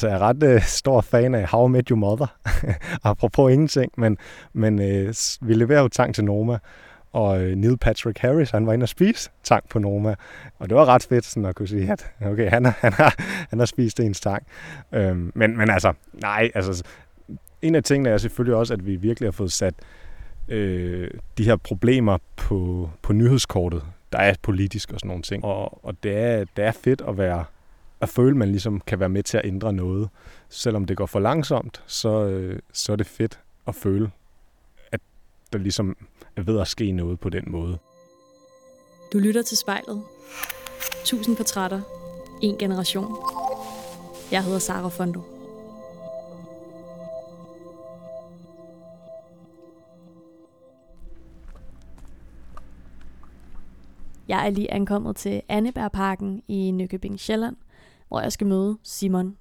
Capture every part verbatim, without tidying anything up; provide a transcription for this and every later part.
Så jeg er ret øh, stor fan af How I Met Your Mother. Apropos ingenting, men, men øh, vi leverer jo tang til Noma. Og øh, Neil Patrick Harris, han var inde og spise tang på Noma. Og det var ret fedt sådan at kunne sige, at okay, han, han, har, han har spist ens tang. Øhm, men, men altså, nej, altså... En af tingene er selvfølgelig også, at vi virkelig har fået sat øh, de her problemer på, på nyhedskortet. Der er politisk og sådan nogle ting. Og, og det, er, det er fedt at være... at føle, at man ligesom kan være med til at ændre noget. Selvom det går for langsomt, så, øh, så er det fedt at føle, at der ligesom er ved at ske noget på den måde. Du lytter til Spejlet. Tusind portrætter. En generation. Jeg hedder Sara Fondo. Jeg er lige ankommet til Annebærparken i Nykøbing, Sjælland, hvor jeg skal møde Simon.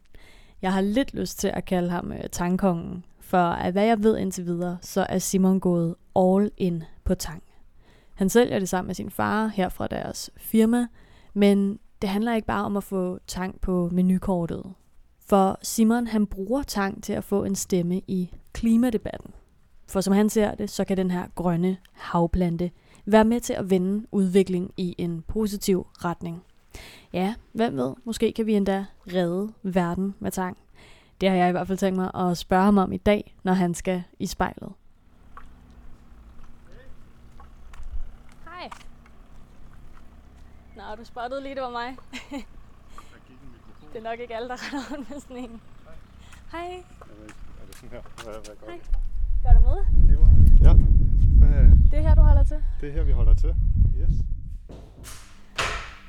Jeg har lidt lyst til at kalde ham tangkongen, for af hvad jeg ved indtil videre, så er Simon gået all in på tang. Han sælger det sammen med sin far her fra deres firma, men det handler ikke bare om at få tang på menukortet. For Simon, han bruger tang til at få en stemme i klimadebatten. For som han ser det, så kan den her grønne havplante være med til at vende udviklingen i en positiv retning. Ja, hvem ved, måske kan vi endda redde verden med tang. Det har jeg i hvert fald tænkt mig at spørge ham om i dag, når han skal i Spejlet. Hej. Nå, du spottede lige, det var mig. Det er nok ikke alle, der retter rundt med sådan en. Hej. Hej. Er det sådan her? Hej. Gør du med? Ja. Det er her, du holder til? Det er her, vi holder til. Yes.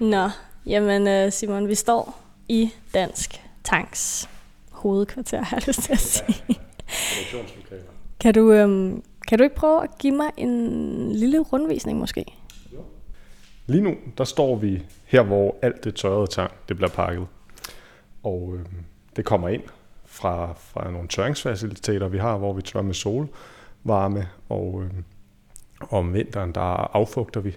Nå, jamen Simon, vi står i Dansk Tanks hovedkvarter, har jeg lyst til at sige. Ja, ja, ja. Kan du, øhm, kan du ikke prøve at give mig en lille rundvisning måske? Jo. Lige nu, der står vi her, hvor alt det tørrede tang, det bliver pakket. Og øhm, det kommer ind fra, fra nogle tørringsfaciliteter, vi har, hvor vi tørrer med solvarme. Og øhm, om vinteren, der affugter vi.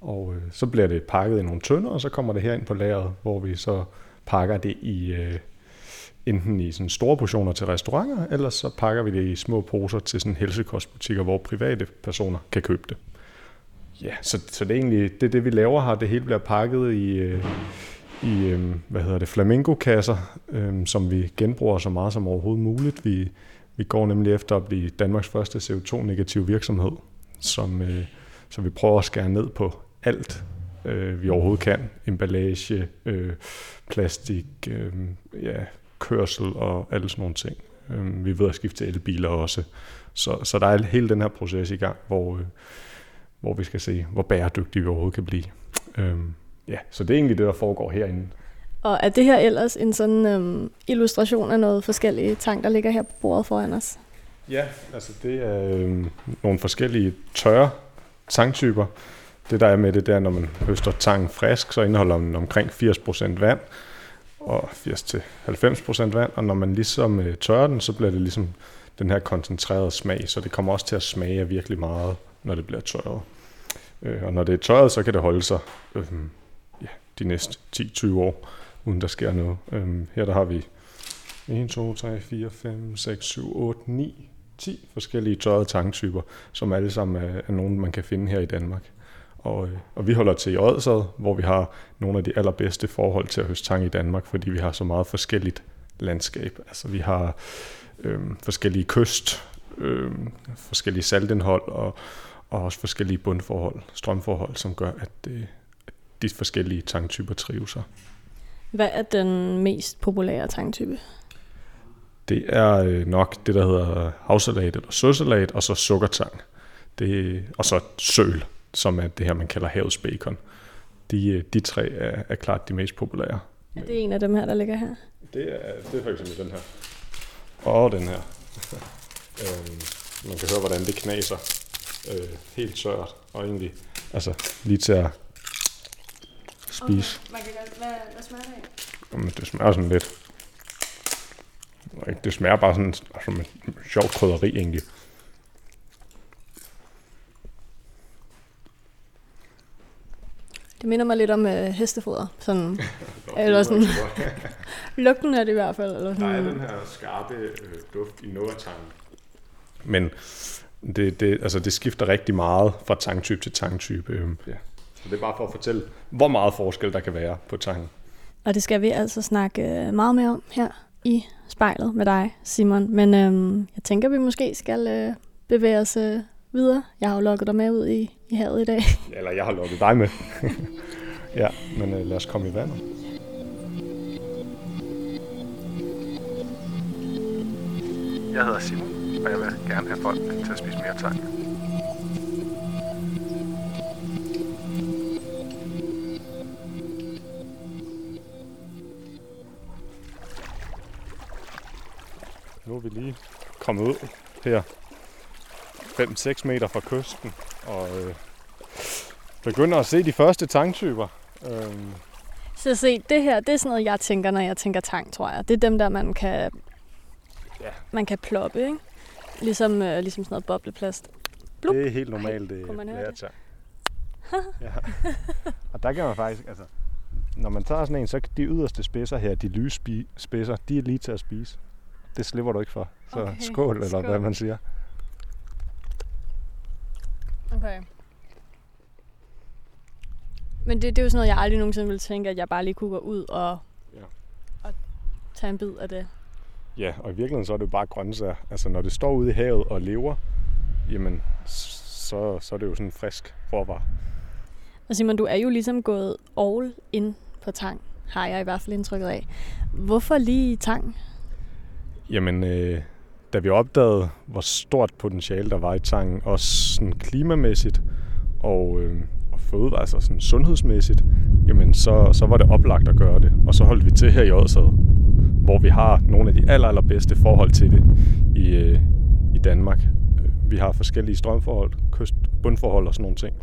Og øh, så bliver det pakket i nogle tønder, og så kommer det herind på lageret, hvor vi så pakker det i øh, enten i sådan store portioner til restauranter, eller så pakker vi det i små poser til sådan helsekostbutikker, hvor private personer kan købe det. Ja, så, så det er egentlig det, det vi laver her. Det hele bliver pakket i, øh, i øh, hvad hedder det, flamingokasser, øh, som vi genbruger så meget som overhovedet muligt. Vi, vi går nemlig efter at blive Danmarks første C O to negativ virksomhed, som, øh, så vi prøver at skære ned på alt, øh, vi overhovedet kan. Emballage, øh, plastik, øh, ja, kørsel og alle sådan nogle ting. Øh, vi er ved at skifte til elbiler også. Så, så der er hele den her proces i gang, hvor, øh, hvor vi skal se, hvor bæredygtige vi overhovedet kan blive. Øh, ja, så det er egentlig det, der foregår herinde. Og er det her ellers en sådan øh, illustration af noget forskellige tang, der ligger her på bordet foran os? Ja, altså det er øh, nogle forskellige tørre tangtyper. Det der er med det der, når man høster tang frisk, så indeholder den omkring firs procent vand og firs til halvfems procent vand, og når man ligesom tørrer den, så bliver det ligesom den her koncentrerede smag, så det kommer også til at smage virkelig meget, når det bliver tørret. Og når det er tørret, så kan det holde sig øh, ja, de næste ti til tyve år, uden der sker noget. Øh, her der har vi en, to, tre, fire, fem, seks, syv, otte, ni, ti forskellige tørrede tangtyper, som alle sammen er, er nogen, man kan finde her i Danmark. Og, og vi holder til i Odense, hvor vi har nogle af de allerbedste forhold til at høste tang i Danmark, fordi vi har så meget forskelligt landskab. Altså vi har øh, forskellige kyst, øh, forskellige saltindhold og, og også forskellige bundforhold, strømforhold, som gør, at, øh, at de forskellige tangtyper trives sig. Hvad er den mest populære tangtype? Det er øh, nok det, der hedder havsalat eller søsalat, og så sukkertang. Det, og så søl, som er det her, man kalder havets bacon. De, de tre er, er klart de mest populære. Er det en af dem her, der ligger her? Det er, det er for eksempel den her. Og den her. øhm, man kan høre, hvordan det knaser. Øh, helt tørt. Og egentlig altså, lige til at spise. Okay. Man kan gøre, hvad, hvad smager det af? Jamen, det smager sådan lidt. Det smager bare sådan som et sjovt krydderi egentlig. Det minder mig lidt om øh, hestefoder. Sådan, eller sådan. Lugten er det i hvert fald. Eller sådan. Der er den her skarpe øh, duft i Nova-tangen. Men det, det, altså, det skifter rigtig meget fra tangtype til tangtype. Øh. Ja. Så det er bare for at fortælle, hvor meget forskel der kan være på tangen. Og det skal vi altså snakke meget mere om her i spejlet med dig, Simon. Men øh, jeg tænker, vi måske skal øh, bevæge os øh, videre. Jeg har jo lukket dig med ud i, i havet i dag. Eller jeg har lukket dig med. Ja, men øh, lad os komme i vandet. Jeg hedder Simon, og jeg vil gerne have folk til at spise mere tang. Nu er vi lige kommet ud her fem seks meter fra kysten og øh, begynder at se de første tangtyper. Øh. Så se, det her, det er sådan noget, jeg tænker, når jeg tænker tang, tror jeg. Det er dem der, man kan, ja. man kan ploppe, ikke? Ligesom, øh, ligesom sådan noget bobleplast. Blup. Det er helt normalt. Ej, det kunne man høre det? Ja. Og der kan man faktisk, altså, når man tager sådan en, så de yderste spidser her, de lyse spidser, de er lige til at spise. Det slipper du ikke for. Så okay. skål, eller skål. Hvad man siger. Okay. Men det, det er jo sådan noget, jeg aldrig nogensinde ville tænke, at jeg bare lige kunne gå ud og, ja. og tage en bid af det. Ja, og i virkeligheden så er det jo bare grøntsager. Altså når det står ude i havet og lever, jamen så, så er det jo sådan en frisk råvarer. Og Simon, du er jo ligesom gået all in på tang, har jeg i hvert fald indtrykket af. Hvorfor lige tang? Jamen, øh, da vi opdagede, hvor stort potentiale der var i tangen, også sådan klimamæssigt og, øh, og fødevare, altså sådan sundhedsmæssigt, jamen så, så var det oplagt at gøre det. Og så holdt vi til her i Odense, hvor vi har nogle af de aller, allerbedste forhold til det i, øh, i Danmark. Vi har forskellige strømforhold, kyst, bundforhold og sådan nogle ting,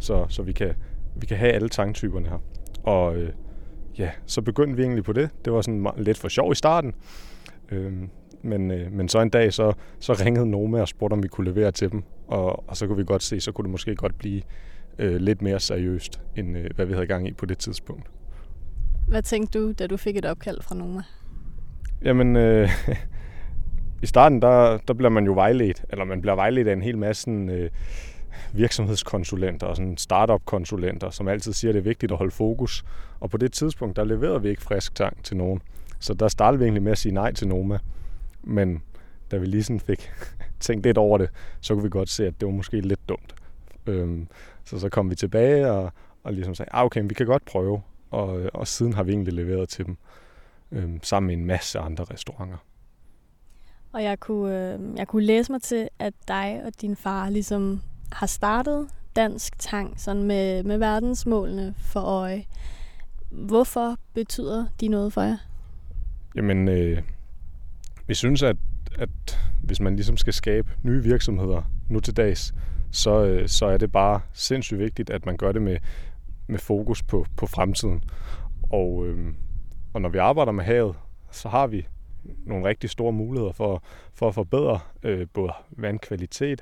så, så vi, kan, vi kan have alle tangtyperne her. Og øh, ja, så begyndte vi egentlig på det. Det var sådan lidt for sjov i starten. Øhm, men, øh, men så en dag så, så ringede Noma og spurgte om vi kunne levere til dem, og, og så kunne vi godt se, så kunne det måske godt blive øh, lidt mere seriøst end øh, hvad vi havde gang i på det tidspunkt. Hvad tænkte du, da du fik et opkald fra Noma? Jamen øh, i starten der, der bliver man jo vejledt, eller man bliver vejledt af en hel masse sådan, øh, virksomhedskonsulenter og sådan startup-konsulenter, som altid siger, at det er vigtigt at holde fokus, og på det tidspunkt der leverede vi ikke frisk tang til nogen. Så der startede vi egentlig med at sige nej til Noma, men da vi lige sådan fik tænkt lidt over det, så kunne vi godt se, at det var måske lidt dumt. Øhm, så så kom vi tilbage og, og ligesom sagde, ah, okay, vi kan godt prøve, og, og siden har vi egentlig leveret til dem, øhm, sammen med en masse andre restauranter. Og jeg kunne, øh, jeg kunne læse mig til, at dig og din far ligesom har startet Dansk Tank sådan med, med verdensmålene for øje. Hvorfor betyder de noget for jer? Jamen, øh, vi synes, at, at hvis man ligesom skal skabe nye virksomheder nu til dags, så, øh, så er det bare sindssygt vigtigt, at man gør det med, med fokus på, på fremtiden. Og, øh, og når vi arbejder med havet, så har vi nogle rigtig store muligheder for, for at forbedre øh, både vandkvalitet,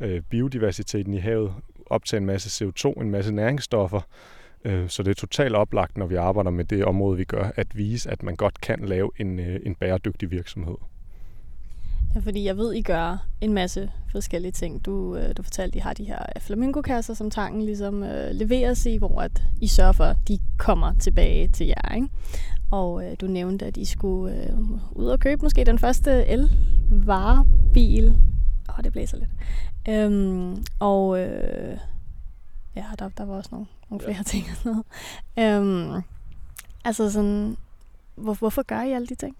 øh, biodiversiteten i havet, optage en masse C O to, en masse næringsstoffer. Så det er totalt oplagt, når vi arbejder med det område, vi gør, at vise, at man godt kan lave en, en bæredygtig virksomhed. Ja, fordi jeg ved, I gør en masse forskellige ting. Du, du fortalte, I har de her flamingokasser, som tangen ligesom øh, leveres i, hvor at I sørger for, at de kommer tilbage til jer, ikke? Og øh, du nævnte, at I skulle øh, ud og købe måske den første el-varebil. Åh, oh, det blæser lidt. Øhm, og øh, ja, der, der var også nogle... nogle flere ja. ting og sådan noget. Øhm, altså sådan, hvor, hvorfor gør I alle de ting?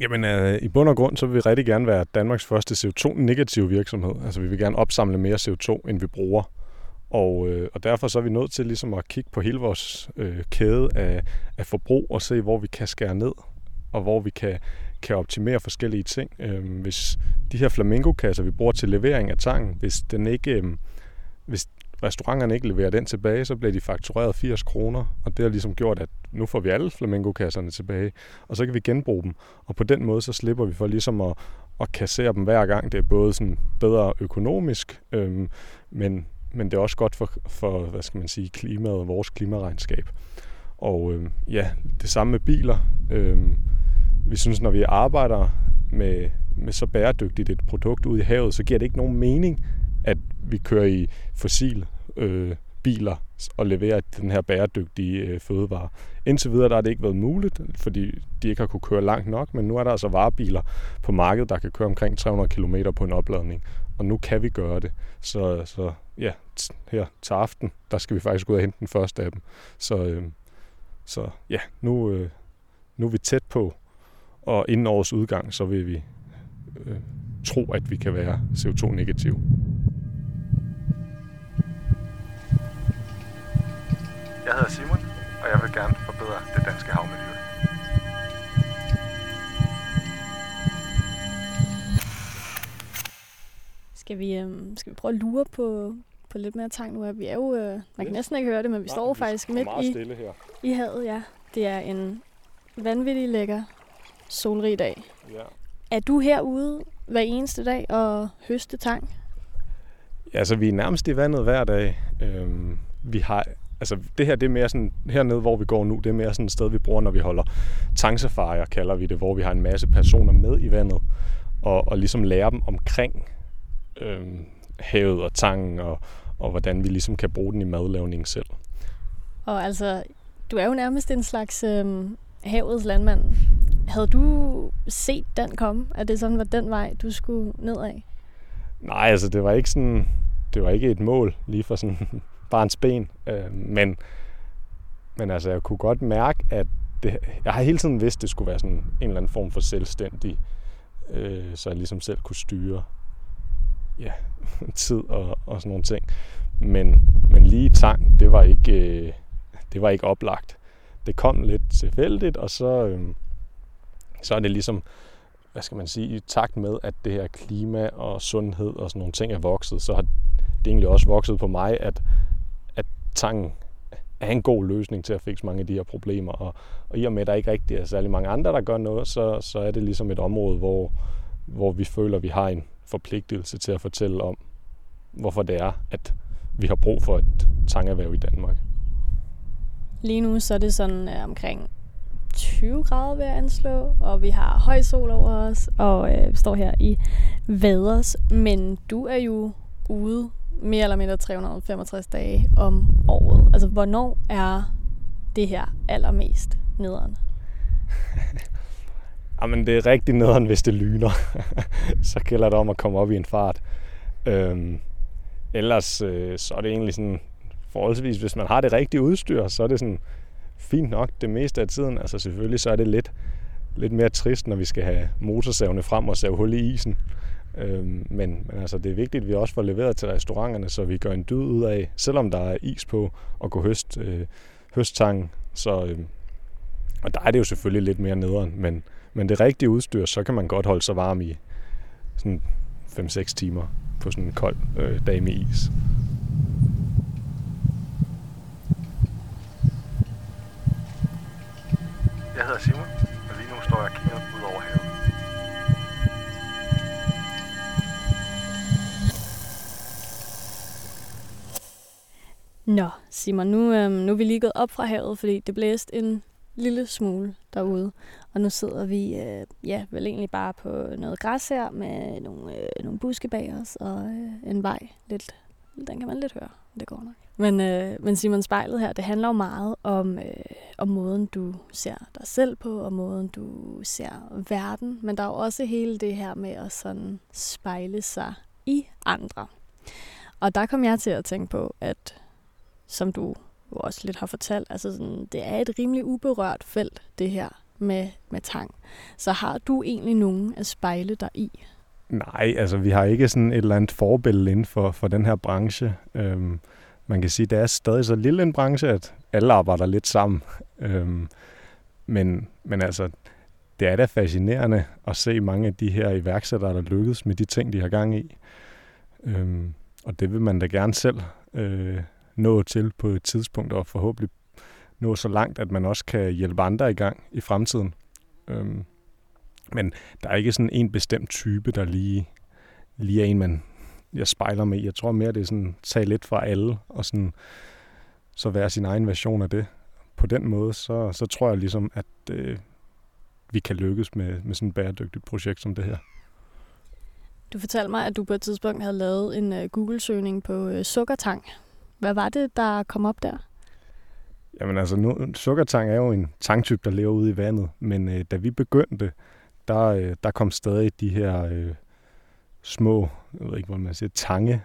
Jamen, øh, i bund og grund, så vil vi rigtig gerne være Danmarks første C O to-negative virksomhed. Altså, vi vil gerne opsamle mere C O to, end vi bruger. Og, øh, og derfor så er vi nødt til ligesom at kigge på hele vores øh, kæde af, af forbrug og se, hvor vi kan skære ned, og hvor vi kan, kan optimere forskellige ting. Øh, hvis de her flamingokasser, vi bruger til levering af tangen, hvis den ikke... Øh, hvis restauranterne ikke leverer den tilbage, så bliver de faktureret firs kroner, og det har ligesom gjort, at nu får vi alle flamingokasserne tilbage, og så kan vi genbruge dem, og på den måde så slipper vi for ligesom at, at kassere dem hver gang. Det er både sådan bedre økonomisk, øhm, men, men det er også godt for, for hvad skal man sige, klimaet og vores klimaregnskab. Og øh, ja, det samme med biler. Øh, vi synes, når vi arbejder med, med så bæredygtigt et produkt ude i havet, så giver det ikke nogen mening, at vi kører i fossil øh, biler og leverer den her bæredygtige øh, fødevare. Indtil videre der har det ikke været muligt, fordi de ikke har kunne køre langt nok, men nu er der altså varebiler på markedet, der kan køre omkring tre hundrede kilometer på en opladning, og nu kan vi gøre det. Så, så ja, t- her til aften, der skal vi faktisk ud og hente den første af dem. Så, øh, så ja, nu, øh, nu er vi tæt på, og inden årets udgang, så vil vi øh, tro, at vi kan være C O to negative. Jeg hedder Simon, og jeg vil gerne forbedre det danske havmiljø. Skal vi, øhm, skal vi prøve at lure på, på lidt mere tang nu? Vi er jo, øh, man kan næsten ikke høre det, men vi Nej, står vi faktisk midt i, i havet. Ja. Det er en vanvittig lækker solrig dag. Ja. Er du herude hver eneste dag og høste tang? Ja, altså vi er nærmest i vandet hver dag. Øhm, vi har... Altså det her, det er mere sådan, hernede hvor vi går nu, det er mere sådan et sted, vi bruger, når vi holder tangsafarier, kalder vi det, hvor vi har en masse personer med i vandet, og, og ligesom lærer dem omkring øh, havet og tangen, og, og hvordan vi ligesom kan bruge den i madlavningen selv. Og altså, du er jo nærmest en slags øh, havets landmand. Havde du set den komme? At det sådan var den vej, du skulle nedad? Nej, altså det var ikke sådan, det var ikke et mål lige for sådan... barns ben, øh, men, men altså, jeg kunne godt mærke, at det, jeg har hele tiden vidst, at det skulle være sådan en eller anden form for selvstændig, øh, så jeg ligesom selv kunne styre ja, tid og, og sådan nogle ting. Men, men lige tang, det var ikke, øh, det var ikke oplagt. Det kom lidt tilfældigt, og så, øh, så er det ligesom, hvad skal man sige, i takt med, at det her klima og sundhed og sådan nogle ting er vokset, så har det egentlig også vokset på mig, at tangen er en god løsning til at fikse mange af de her problemer, og, og i og med, at der ikke rigtig er særlig mange andre, der gør noget, så, så er det ligesom et område, hvor, hvor vi føler, at vi har en forpligtelse til at fortælle om, hvorfor det er, at vi har brug for et tangerhverv i Danmark. Lige nu så er det sådan øh, omkring tyve grader ved at anslå, og vi har høj sol over os, og øh, vi står her i vaders, men du er jo ude mere eller mindre tre hundrede og femogtres dage om året. Altså, hvornår er det her allermest nederen? Jamen, det er rigtig nederen, hvis det lyner. Så gælder det om at komme op i en fart. Øhm, ellers øh, så er det egentlig sådan, forholdsvis, hvis man har det rigtige udstyr, så er det sådan fint nok det meste af tiden. Altså, selvfølgelig så er det lidt, lidt mere trist, når vi skal have motorsavene frem og save hul i isen. Øhm, men, men altså, det er vigtigt, at vi også får leveret til restauranterne, så vi gør en dyd ud af, selvom der er is på, og gå høst, øh, høsttangen. Så, øh, og der er det jo selvfølgelig lidt mere nederen, men, men det rigtige udstyr, så kan man godt holde sig varm i sådan fem til seks timer på sådan en kold øh, dag med is. Jeg hedder Simon, og lige nu står jeg og kigger ud over havet. Nå, Simon, nu, øhm, nu er vi lige gået op fra havet, fordi det blæste en lille smule derude. Og nu sidder vi øh, ja, vel egentlig bare på noget græs her med nogle, øh, nogle buske bag os og øh, en vej. Lidt, den kan man lidt høre, det går nok. Men, øh, men Simon, spejlet her, det handler jo meget om, øh, om måden, du ser dig selv på, og måden, du ser verden. Men der er jo også hele det her med at sådan spejle sig i andre. Og der kom jeg til at tænke på, at... som du jo også lidt har fortalt, altså sådan, det er et rimelig uberørt felt, det her med, med tang. Så har du egentlig nogen at spejle dig i? Nej, altså vi har ikke sådan et eller andet forbillede inden for, for den her branche. Øhm, man kan sige, at det er stadig så lille en branche, at alle arbejder lidt sammen. Øhm, men, men altså, det er da fascinerende at se mange af de her iværksættere, der lykkes med de ting, de har gang i. Øhm, og det vil man da gerne selv øh, nå til på et tidspunkt, og forhåbentlig nå så langt, at man også kan hjælpe andre i gang i fremtiden. Øhm, men der er ikke sådan en bestemt type, der lige, lige er en, man jeg spejler mig i. Jeg tror mere, det er sådan, tage lidt fra alle, og sådan, så være sin egen version af det. På den måde, så, så tror jeg ligesom, at øh, vi kan lykkes med, med sådan et bæredygtigt projekt som det her. Du fortalte mig, at du på et tidspunkt havde lavet en øh, Google-søgning på øh, sukkertang. Hvad var det, der kom op der? Jamen altså, nu, sukkertang er jo en tangtype, der lever ude i vandet, men øh, da vi begyndte, der, øh, der kom stadig de her øh, små, jeg ved ikke, hvordan man siger, tange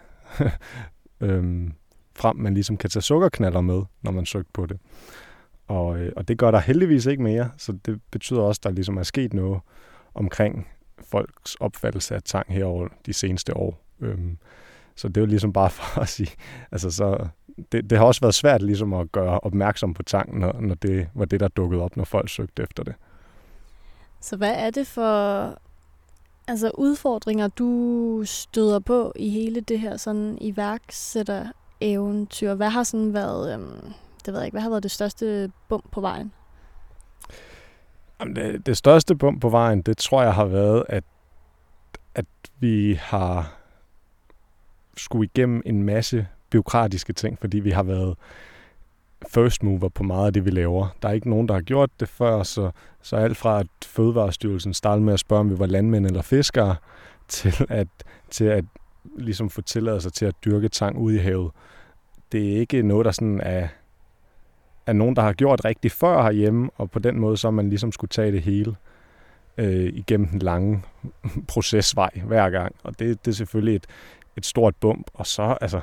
øhm, frem, man ligesom kan tage sukkerknaller med, når man søgte på det. Og, øh, og det gør der heldigvis ikke mere, så det betyder også, at der ligesom er sket noget omkring folks opfattelse af tang herover de seneste år. Øhm, så det er jo ligesom bare for at sige, altså så... Det, det har også været svært ligesom at gøre opmærksom på tanken, når, når det var det, der dukkede op, når folk søgte efter det. Så hvad er det for altså udfordringer, du støder på i hele det her sådan iværksættereventyr? Hvad har sådan været, øhm, det ved jeg ikke, hvad har været det største bump på vejen? Jamen det, det største bump på vejen, det tror jeg har været, at, at vi har skulle igennem en masse bureaukratiske ting, fordi vi har været first mover på meget af det, vi laver. Der er ikke nogen, der har gjort det før, så, så alt fra at Fødevarestyrelsen startede med at spørge, om vi var landmænd eller fiskere, til at, til at ligesom få tilladelse til at dyrke tang ude i havet. Det er ikke noget, der sådan er, er nogen, der har gjort rigtigt før herhjemme, og på den måde, så man ligesom skulle tage det hele øh, igennem den lange procesvej hver gang. Og det, det er selvfølgelig et, et stort bump, og så altså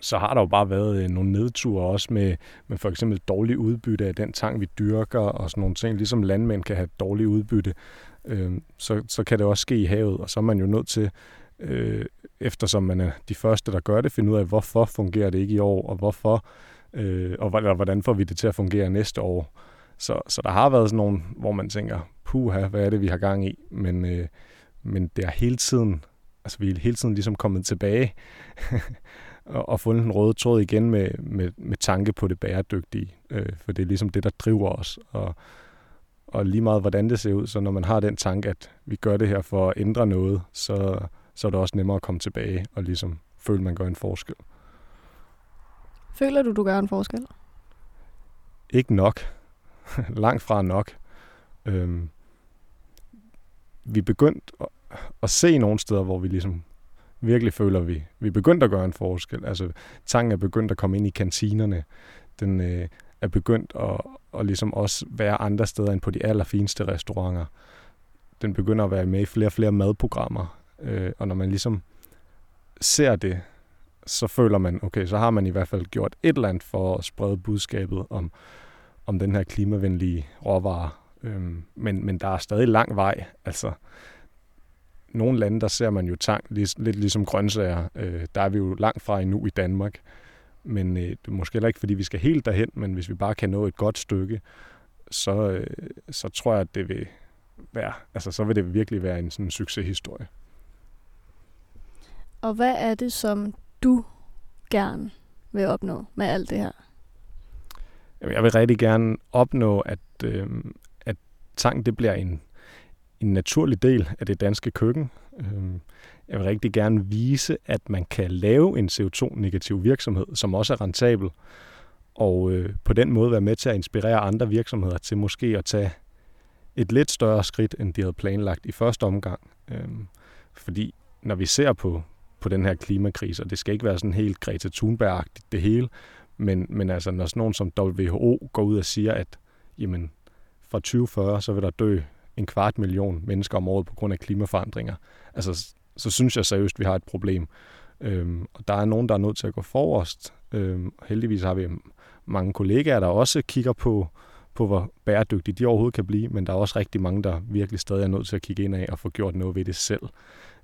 så har der jo bare været nogle nedture også med, med for eksempel dårlig udbytte af den tang, vi dyrker og sådan nogle ting. Ligesom landmænd kan have dårlig udbytte, øh, så, så kan det også ske i havet. Og så er man jo nødt til, øh, eftersom man er de første, der gør det, finde ud af, hvorfor fungerer det ikke i år, og hvorfor øh, og hvordan får vi det til at fungere næste år. Så, så der har været sådan nogle, hvor man tænker, puha, hvad er det, vi har gang i? Men, øh, men det er hele tiden, altså vi er hele tiden ligesom kommet tilbage og fundet den røde tråd igen med, med, med tanke på det bæredygtige. Øh, for det er ligesom det, der driver os. Og, og lige meget, hvordan det ser ud, så når man har den tanke, at vi gør det her for at ændre noget, så, så er det også nemmere at komme tilbage og ligesom føle, man gør en forskel. Føler du, du gør en forskel? Ikke nok. Langt fra nok. Øhm, vi er begyndt at, at se nogle steder, hvor vi ligesom virkelig føler vi. Vi er begyndt at gøre en forskel. Altså, tangen er begyndt at komme ind i kantinerne. Den øh, er begyndt at og ligesom også være andre steder end på de allerfineste restauranter. Den begynder at være med i flere og flere madprogrammer. Øh, og når man ligesom ser det, så føler man, okay, så har man i hvert fald gjort et eller andet for at sprede budskabet om, om den her klimavenlige råvare. Øh, men, men der er stadig lang vej. Altså, nogle lande, der ser man jo tang lidt, lidt ligesom grøntsager. Øh, der er vi jo langt fra endnu i Danmark. Men øh, måske heller ikke, fordi vi skal helt derhen, men hvis vi bare kan nå et godt stykke, så, øh, så tror jeg, at det vil være, altså så vil det virkelig være en sådan succeshistorie. Og hvad er det, som du gerne vil opnå med alt det her? Jamen, jeg vil rigtig gerne opnå, at, øh, at tang, det bliver en en naturlig del af det danske køkken. Jeg vil rigtig gerne vise, at man kan lave en C O to negativ virksomhed, som også er rentabel, og på den måde være med til at inspirere andre virksomheder til måske at tage et lidt større skridt, end de havde planlagt i første omgang. Fordi når vi ser på, på den her klimakrise, og det skal ikke være sådan helt Greta Thunberg-agtigt det hele, men, men altså når sådan nogen som W H O går ud og siger, at jamen, fra tyve fyrre så vil der dø en kvart million mennesker om året på grund af klimaforandringer. Altså, så synes jeg seriøst, at vi har et problem. Øhm, og der er nogen, der er nødt til at gå forrest. Øhm, heldigvis har vi mange kollegaer, der også kigger på, på, hvor bæredygtige de overhovedet kan blive, men der er også rigtig mange, der virkelig stadig er nødt til at kigge ind af og få gjort noget ved det selv.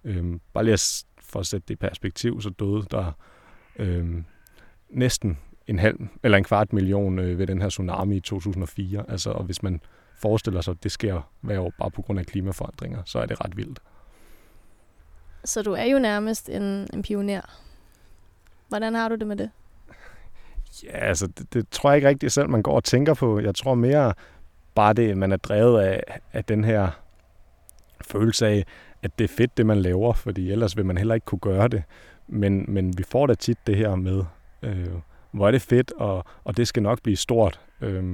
Øhm, bare lige for at sætte det i perspektiv, så døde der øhm, næsten en halv, eller en kvart million øh, ved den her tsunami i to tusind og fire. Altså, og hvis man forestiller sig, at det sker hver år bare på grund af klimaforandringer, så er det ret vildt. Så du er jo nærmest en, en pioner. Hvordan har du det med det? Ja, altså det, det tror jeg ikke rigtig selv, man går og tænker på. Jeg tror mere bare det, man er drevet af, af den her følelse af, at det er fedt, det man laver, fordi ellers vil man heller ikke kunne gøre det. Men, men vi får da tit det her med, øh, hvor er det fedt, og, og det skal nok blive stort. Øh,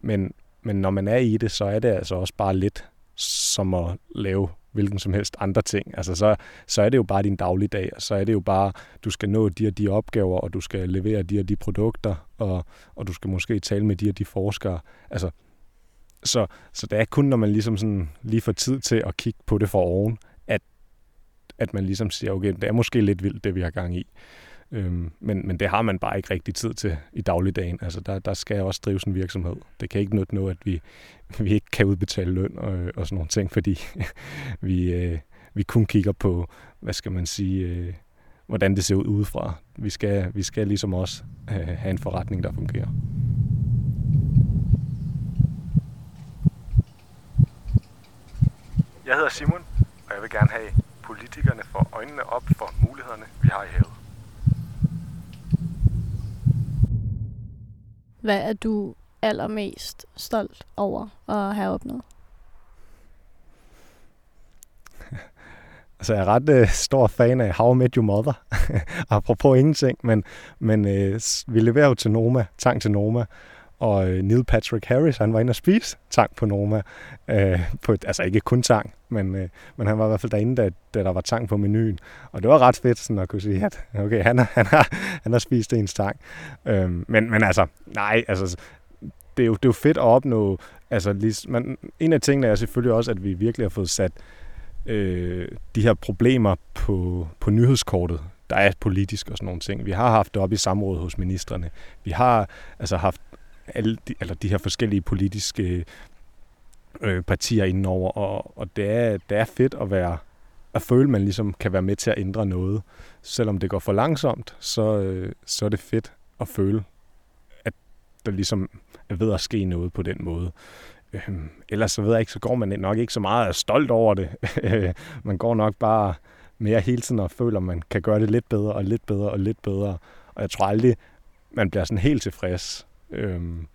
men, men når man er i det, så er det altså også bare lidt som at lave hvilken som helst andre ting. Altså så, så er det jo bare din dagligdag, og så er det jo bare, du skal nå de og de opgaver, og du skal levere de og de produkter, og, og du skal måske tale med de og de forskere. Altså, så, så det er kun, når man ligesom sådan lige får tid til at kigge på det for oven, at, at man ligesom siger, okay, det er måske lidt vildt, det vi har gang i. Øhm, men, men det har man bare ikke rigtig tid til i dagligdagen. Altså der, der skal også drives en virksomhed. Det kan ikke nytte noget, at vi, vi ikke kan udbetale løn og, og sådan nogle ting, fordi vi, øh, vi kun kigger på, hvad skal man sige, øh, hvordan det ser ud udefra. Vi skal, vi skal ligesom også øh, have en forretning, der fungerer. Jeg hedder Simon, og jeg vil gerne have politikerne får øjnene op for mulighederne, vi har i havet. Hvad er du allermest stolt over at have opnået? Altså, jeg er ret øh, stor fan af How I Met Your Mother. Apropos ingenting, men, men øh, vi leverer jo til Noma, tang til Noma. Og øh, Neil Patrick Harris, han var inde og spise tang på Noma. Øh, på et, altså ikke kun tang, men, øh, men han var i hvert fald derinde, da, da der var tang på menuen. Og det var ret fedt sådan at kunne sige, at okay, han, han, har, han har spist ens tang. Øh, men, men altså, nej, altså, det er jo, det er jo fedt at opnå. Altså, lige, man, en af tingene er selvfølgelig også, at vi virkelig har fået sat øh, de her problemer på, på nyhedskortet. Der er politisk og sådan nogle ting. Vi har haft det op i samråd hos ministerne. Vi har altså haft alle de, eller de her forskellige politiske øh, partier indenover, og, og det, er, det er fedt at være at føle, at man ligesom kan være med til at ændre noget. Selvom det går for langsomt, så, øh, så er det fedt at føle, at der ligesom er ved at ske noget på den måde. Øh, ellers så ved jeg ikke, så går man nok ikke så meget stolt over det. Man går nok bare mere hele tiden og føler, at man kan gøre det lidt bedre og lidt bedre og lidt bedre. Og jeg tror aldrig, man bliver sådan helt tilfreds. Øhm,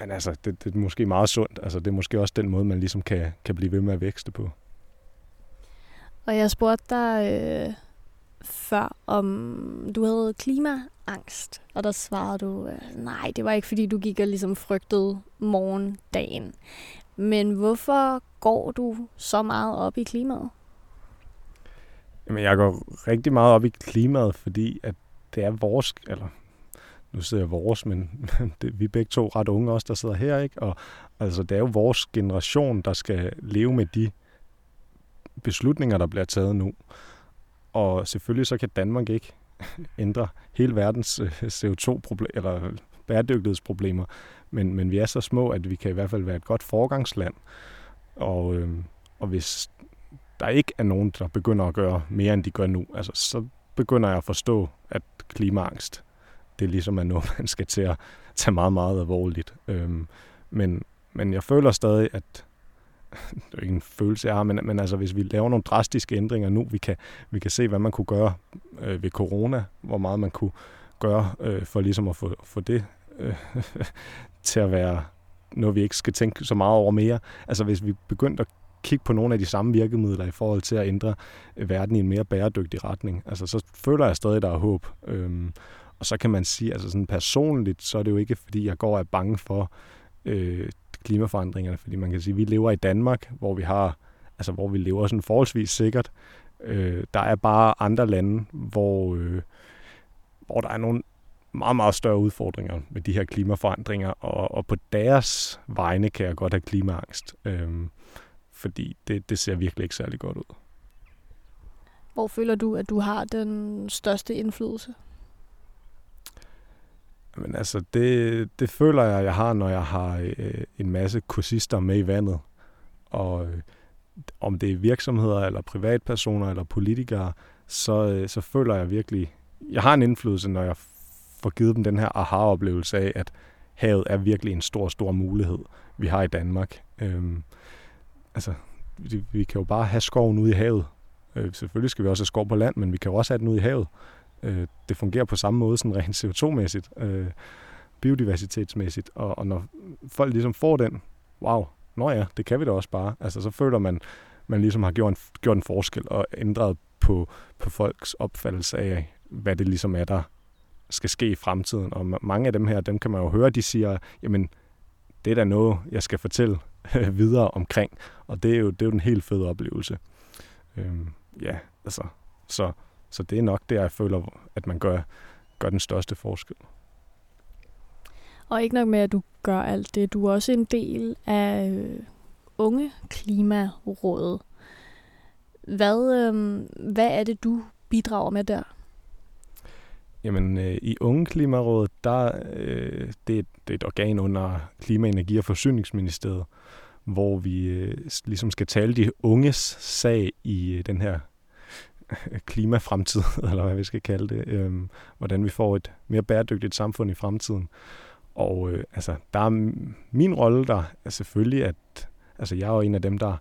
men altså det, det er måske meget sundt, altså det er måske også den måde man ligesom kan, kan blive ved med at vækste på. Og jeg spurgte dig øh, før om du havde klimaangst, og der svarede du øh, nej, det var ikke fordi du gik og ligesom frygtede morgendagen. Men hvorfor går du så meget op i klimaet? Jamen jeg går rigtig meget op i klimaet, fordi at det er vores, eller nu sidder jeg vores, men det, vi er begge to ret unge også, der sidder her, ikke? Og altså, det er jo vores generation, der skal leve med de beslutninger, der bliver taget nu. Og selvfølgelig så kan Danmark ikke ændre hele verdens C O to-problemer, eller bæredygtighedsproblemer, men, men vi er så små, at vi kan i hvert fald være et godt foregangsland. Og, øh, og hvis der ikke er nogen, der begynder at gøre mere, end de gør nu, altså, så begynder jeg at forstå, at klimaangst, det er ligesom, at noget, man skal til at tage meget, meget alvorligt. Øhm, men, men jeg føler stadig, at det er ikke en følelse, jeg har, men, men altså, hvis vi laver nogle drastiske ændringer nu, vi kan, vi kan se, hvad man kunne gøre øh, ved corona, hvor meget man kunne gøre øh, for ligesom at få, få det øh, til at være noget, vi ikke skal tænke så meget over mere. Altså, hvis vi begyndte at kigge på nogle af de samme virkemidler i forhold til at ændre verden i en mere bæredygtig retning, altså, så føler jeg stadig, der er håb. Øhm, Og så kan man sige, altså sådan personligt, så er det jo ikke, fordi jeg går og er bange for øh, klimaforandringerne. Fordi man kan sige, at vi lever i Danmark, hvor vi har, altså hvor vi lever sådan forholdsvis sikkert. Øh, der er bare andre lande, hvor, øh, hvor der er nogle meget, meget større udfordringer med de her klimaforandringer. Og, og på deres vegne kan jeg godt have klimaangst. Øh, fordi det, det ser virkelig ikke særlig godt ud. Hvor føler du, at du har den største indflydelse? Men altså, det, det føler jeg, jeg har, når jeg har øh, en masse kursister med i vandet. Og øh, om det er virksomheder, eller privatpersoner, eller politikere, så, øh, så føler jeg virkelig, jeg har en indflydelse, når jeg får givet dem den her aha-oplevelse af, at havet er virkelig en stor, stor mulighed, vi har i Danmark. Øh, altså, vi, vi kan jo bare have skoven ude i havet. Øh, selvfølgelig skal vi også have skov på land, men vi kan også have den ude i havet. Det fungerer på samme måde sådan rent C O to-mæssigt, øh, biodiversitetsmæssigt, og, og når folk ligesom får den, wow, nå ja, det kan vi da også bare, altså så føler man, man ligesom har gjort en, gjort en forskel og ændret på, på folks opfattelse af, hvad det ligesom er, der skal ske i fremtiden. Og mange af dem her, dem kan man jo høre, de siger, jamen, det er da noget, jeg skal fortælle videre omkring. Og det er jo, det er jo en helt fed oplevelse. Øhm, ja, altså, så, så det er nok det, jeg føler, at man gør, gør den største forskel. Og ikke nok med, at du gør alt det. Du er også en del af Unge Klimarådet. Hvad, øh, hvad er det, du bidrager med der? Jamen, øh, i Unge Klimarådet, der, øh, det, er, det er et organ under Klima, Energi og Forsyningsministeriet, hvor vi øh, ligesom skal tale de unges sag i øh, den her øh, klimafremtid, eller hvad vi skal kalde det. Øh, hvordan vi får et mere bæredygtigt samfund i fremtiden. Og øh, altså, der er min rolle der er selvfølgelig, at altså, jeg er jo en af dem, der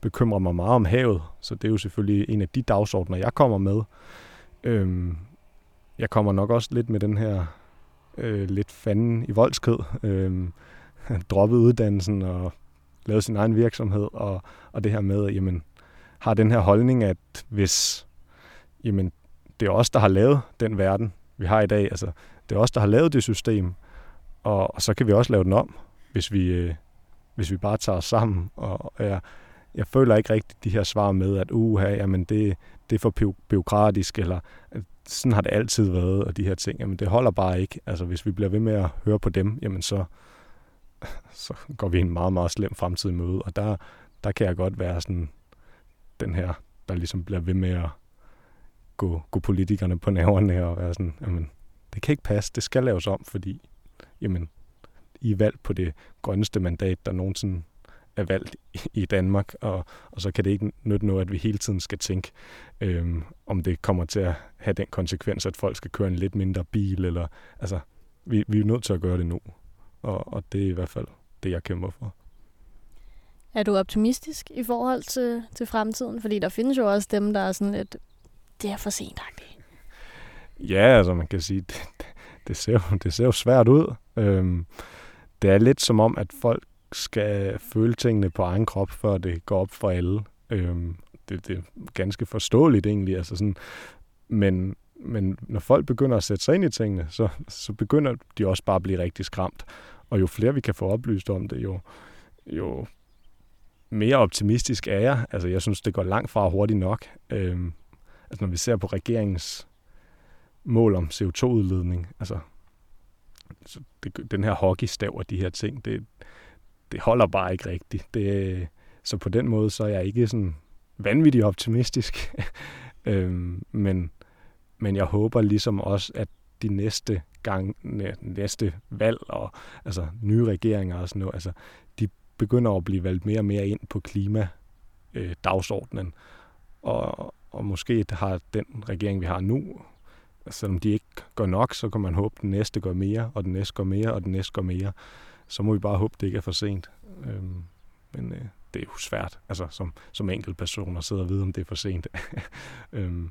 bekymrer mig meget om havet, så det er jo selvfølgelig en af de dagsordner, jeg kommer med. Øh, Jeg kommer nok også lidt med den her øh, lidt fanden i voldsked. Øh, droppet uddannelsen og lavet sin egen virksomhed. Og, og det her med, at jamen, har den her holdning, at hvis jamen, det er os, der har lavet den verden, vi har i dag. Altså, det er os, der har lavet det system. Og, og så kan vi også lave den om, hvis vi, øh, hvis vi bare tager os sammen. Og, og jeg, jeg føler ikke rigtigt de her svar med, at uha, jamen, det, det er for bureaukratisk, eller sådan har det altid været, og de her ting, jamen det holder bare ikke. Altså hvis vi bliver ved med at høre på dem, jamen så, så går vi en meget, meget slem fremtid i møde, og der, der kan jeg godt være sådan den her, der ligesom bliver ved med at gå, gå politikerne på nerverne og være sådan, jamen det kan ikke passe, det skal laves om, fordi jamen I er valgt på det grønneste mandat, der nogensinde er valgt i Danmark, og, og så kan det ikke nytte noget, at vi hele tiden skal tænke, øhm, om det kommer til at have den konsekvens, at folk skal køre en lidt mindre bil, eller altså, vi, vi er nødt til at gøre det nu, og, og det er i hvert fald det, jeg kæmper for. Er du optimistisk i forhold til, til fremtiden? Fordi der findes jo også dem, der er sådan lidt, det er for sent, agtigt. Ja, altså man kan sige, det, det, ser, jo, det ser jo svært ud. Øhm, det er lidt som om, at folk skal føle tingene på egen krop, før det går op for alle. Øhm, det, det er ganske forståeligt egentlig. Altså sådan. Men, men når folk begynder at sætte sig ind i tingene, så, så begynder de også bare at blive rigtig skræmt. Og jo flere vi kan få oplyst om det, jo, jo mere optimistisk er jeg. Altså jeg synes, det går langt fra hurtigt nok. Øhm, altså når vi ser på regeringens mål om C O to udledning, altså det, den her hockeystav og de her ting, det det holder bare ikke rigtigt. Det, så på den måde, så er jeg ikke sådan vanvittigt optimistisk. øhm, men, men jeg håber ligesom også, at de næste gang, næste valg og altså, nye regeringer og sådan noget, altså, de begynder at blive valgt mere og mere ind på klimadagsordenen. Øh, og, og måske har den regering, vi har nu, selvom de ikke gør nok, så kan man håbe, at den næste gør mere, og den næste gør mere, og den næste gør mere. Så må vi bare håbe, det ikke er for sent. Øhm, men øh, det er jo svært, altså som, som enkeltperson at sidde og vide, om det er for sent. øhm,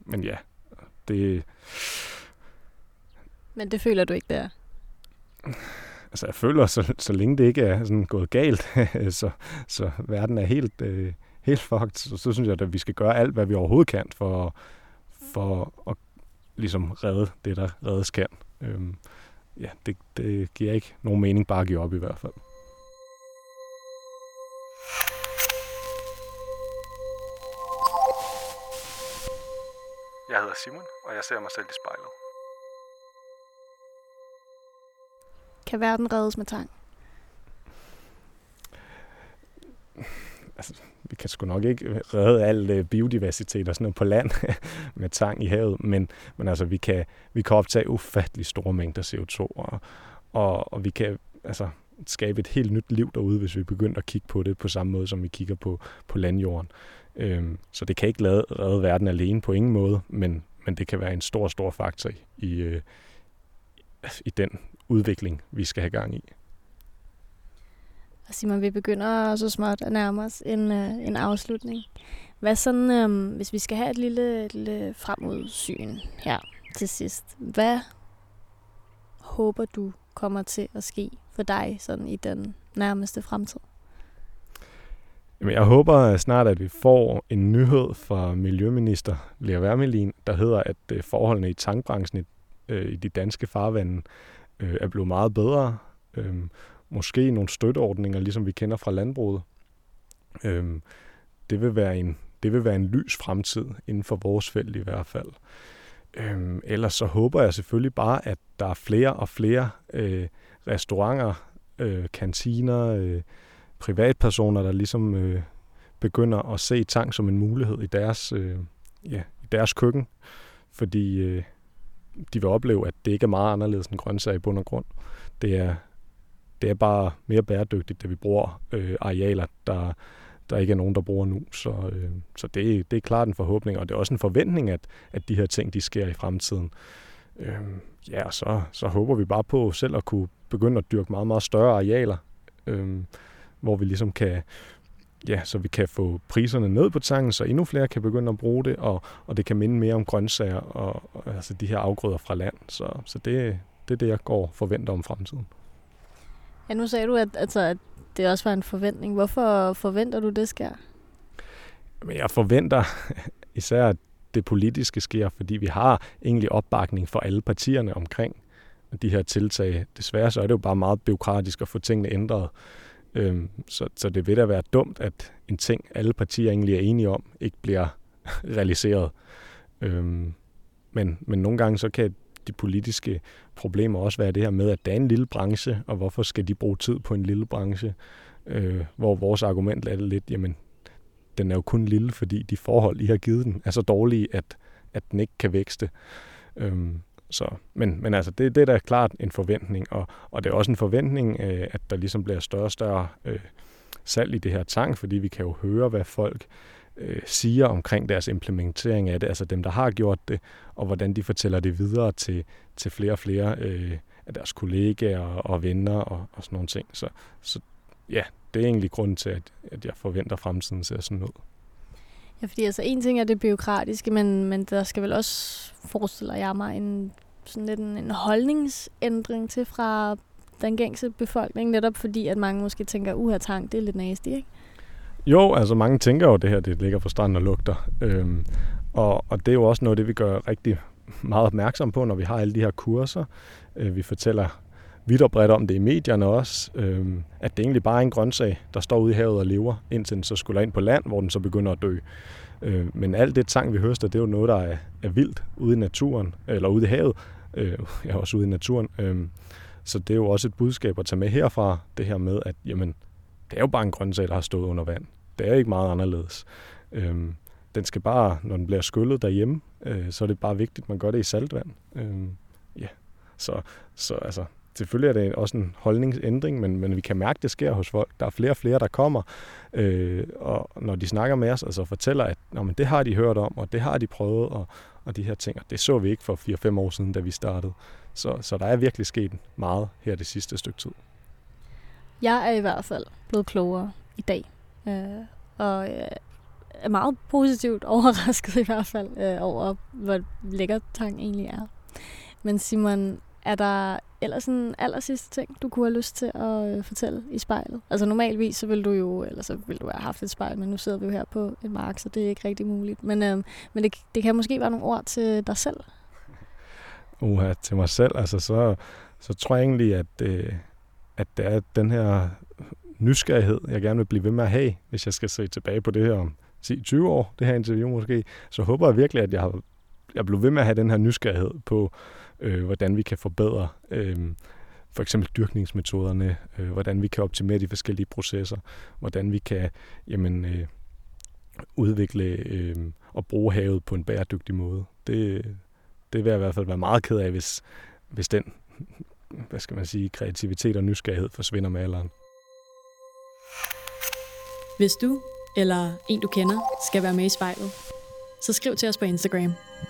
men ja, det... Men det føler du ikke, det er? Altså jeg føler, så, så længe det ikke er sådan gået galt, så, så verden er helt, øh, helt fucked, så, så synes jeg, at vi skal gøre alt, hvad vi overhovedet kan, for, for at ligesom redde det, der reddes kan. Øhm, Ja, det, det giver ikke nogen mening bare at give op i hvert fald. Jeg hedder Simon, og jeg ser mig selv i spejlet. Kan verden reddes med tang? Altså, vi kan sgu nok ikke redde al biodiversitet og sådan noget på land med tang i havet, men, men altså, vi kan, vi kan optage ufattelig store mængder C O to, og, og, og vi kan altså, skabe et helt nyt liv derude, hvis vi begynder at kigge på det på samme måde, som vi kigger på, på landjorden. Øhm, så det kan ikke lade, redde verden alene på ingen måde, men, men det kan være en stor, stor faktor i, øh, i den udvikling, vi skal have gang i. Og Simon, vi begynder så småt at nærme os en, en afslutning. Hvad sådan, øhm, hvis vi skal have et lille, lille fremudsyn her til sidst. Hvad håber du kommer til at ske for dig sådan i den nærmeste fremtid? Jamen, jeg håber snart, at vi får en nyhed fra miljøminister Lea Wermelin, der hedder, at forholdene i tankbranchen i de danske farvande er blevet meget bedre. Måske nogle støtteordninger, ligesom vi kender fra landbruget. Det vil være en, det vil være en lys fremtid, inden for vores felt i hvert fald. Ellers så håber jeg selvfølgelig bare, at der er flere og flere restauranter, kantiner, privatpersoner, der ligesom øh, begynder at se tang som en mulighed i deres, øh, ja, i deres køkken, fordi øh, de vil opleve, at det ikke er meget anderledes end grøntsager i bund og grund. Det er, det er bare mere bæredygtigt, da vi bruger øh, arealer, der, der ikke er nogen, der bruger nu. Så, øh, så det, det er klart en forhåbning, og det er også en forventning, at, at de her ting de sker i fremtiden. Øh, ja, så, så håber vi bare på selv at kunne begynde at dyrke meget, meget større arealer, øh, hvor vi ligesom kan, ja, så vi kan få priserne ned på tangen, så endnu flere kan begynde at bruge det, og, og det kan minde mere om grøntsager og, og altså de her afgrøder fra land. Så, så det, det er det, jeg går og forventer om fremtiden. Ja, nu sagde du, at, altså, at det også var en forventning. Hvorfor forventer du, det sker? Jamen, jeg forventer især, at det politiske sker, fordi vi har egentlig opbakning for alle partierne omkring de her tiltag. Desværre så er det jo bare meget bureaukratisk at få tingene ændret. Så, så det vil da være dumt, at en ting, alle partier egentlig er enige om, ikke bliver realiseret. Øhm, men, men nogle gange så kan de politiske problemer også være det her med, at der er en lille branche, og hvorfor skal de bruge tid på en lille branche? Øh, hvor vores argument er det lidt, jamen, den er jo kun lille, fordi de forhold, I har givet den, er så dårlige, at, at den ikke kan vækste. Øhm, Så, men, men altså, det, det er da klart en forventning, og, og det er også en forventning, øh, at der ligesom bliver større og større øh, salg i det her tang, fordi vi kan jo høre, hvad folk øh, siger omkring deres implementering af det, altså dem, der har gjort det, og hvordan de fortæller det videre til, til flere og flere øh, af deres kollegaer og, og venner og, og sådan nogle ting. Så, så ja, det er egentlig grunden til, at, at jeg forventer, at fremtiden ser sådan ud. Ja, fordi altså en ting er det bureaukratiske, men, men der skal vel også, forestiller jeg mig, en, sådan lidt en, en holdningsændring til fra den gængse befolkning, netop fordi, at mange måske tænker, uha, tang, det er lidt nasty, ikke? Jo, altså mange tænker jo, det her det ligger på stranden og lugter. Øhm, og, og det er jo også noget det, vi gør rigtig meget opmærksom på, når vi har alle de her kurser. Øh, vi fortæller vidt og bredt om det i medierne også, øh, at det egentlig bare er en grøntsag, der står ude i havet og lever, indtil den så skulle ind på land, hvor den så begynder at dø. Øh, men alt det tang, vi høster, det er jo noget, der er, er vildt ude i naturen, eller ude i havet, øh, ja, også ude i naturen. Øh, så det er jo også et budskab at tage med herfra, det her med, at jamen, det er jo bare en grøntsag, der har stået under vand. Det er ikke meget anderledes. Øh, den skal bare, når den bliver skyllet derhjemme, øh, så er det bare vigtigt, at man gør det i saltvand. Øh, yeah. så, så altså... Selvfølgelig er det også en holdningsændring, men, men vi kan mærke, at det sker hos folk. Der er flere og flere, der kommer, øh, og når de snakker med os, altså fortæller, at nå, men det har de hørt om, og det har de prøvet, og, og de her ting, og det så vi ikke for fire til fem år siden, da vi startede. Så, så der er virkelig sket meget her det sidste stykke tid. Jeg er i hvert fald blevet klogere i dag, øh, og øh, er meget positivt overrasket i hvert fald øh, over, hvor lækker tang egentlig er. Men Simon, er der eller sådan allersidste ting, du kunne have lyst til at fortælle i spejlet? Altså normalvis, så ville du jo, eller så ville du have haft et spejl, men nu sidder vi jo her på et mark, så det er ikke rigtig muligt. Men, øhm, men det, det kan måske være nogle ord til dig selv. Uha, til mig selv. Altså så, så tror jeg egentlig, at, øh, at det er den her nysgerrighed, jeg gerne vil blive ved med at have, hvis jeg skal se tilbage på det her om ti til tyve år, det her interview måske, så håber jeg virkelig, at jeg har Jeg blev ved med at have den her nysgerrighed på, øh, hvordan vi kan forbedre øh, for eksempel dyrkningsmetoderne, øh, hvordan vi kan optimere de forskellige processer, hvordan vi kan jamen, øh, udvikle øh, og bruge havet på en bæredygtig måde. Det, det vil jeg i hvert fald være meget ked af, hvis, hvis den hvad skal man sige, kreativitet og nysgerrighed forsvinder med alderen. Hvis du eller en, du kender, skal være med i spejlet, så skriv til os på Instagram.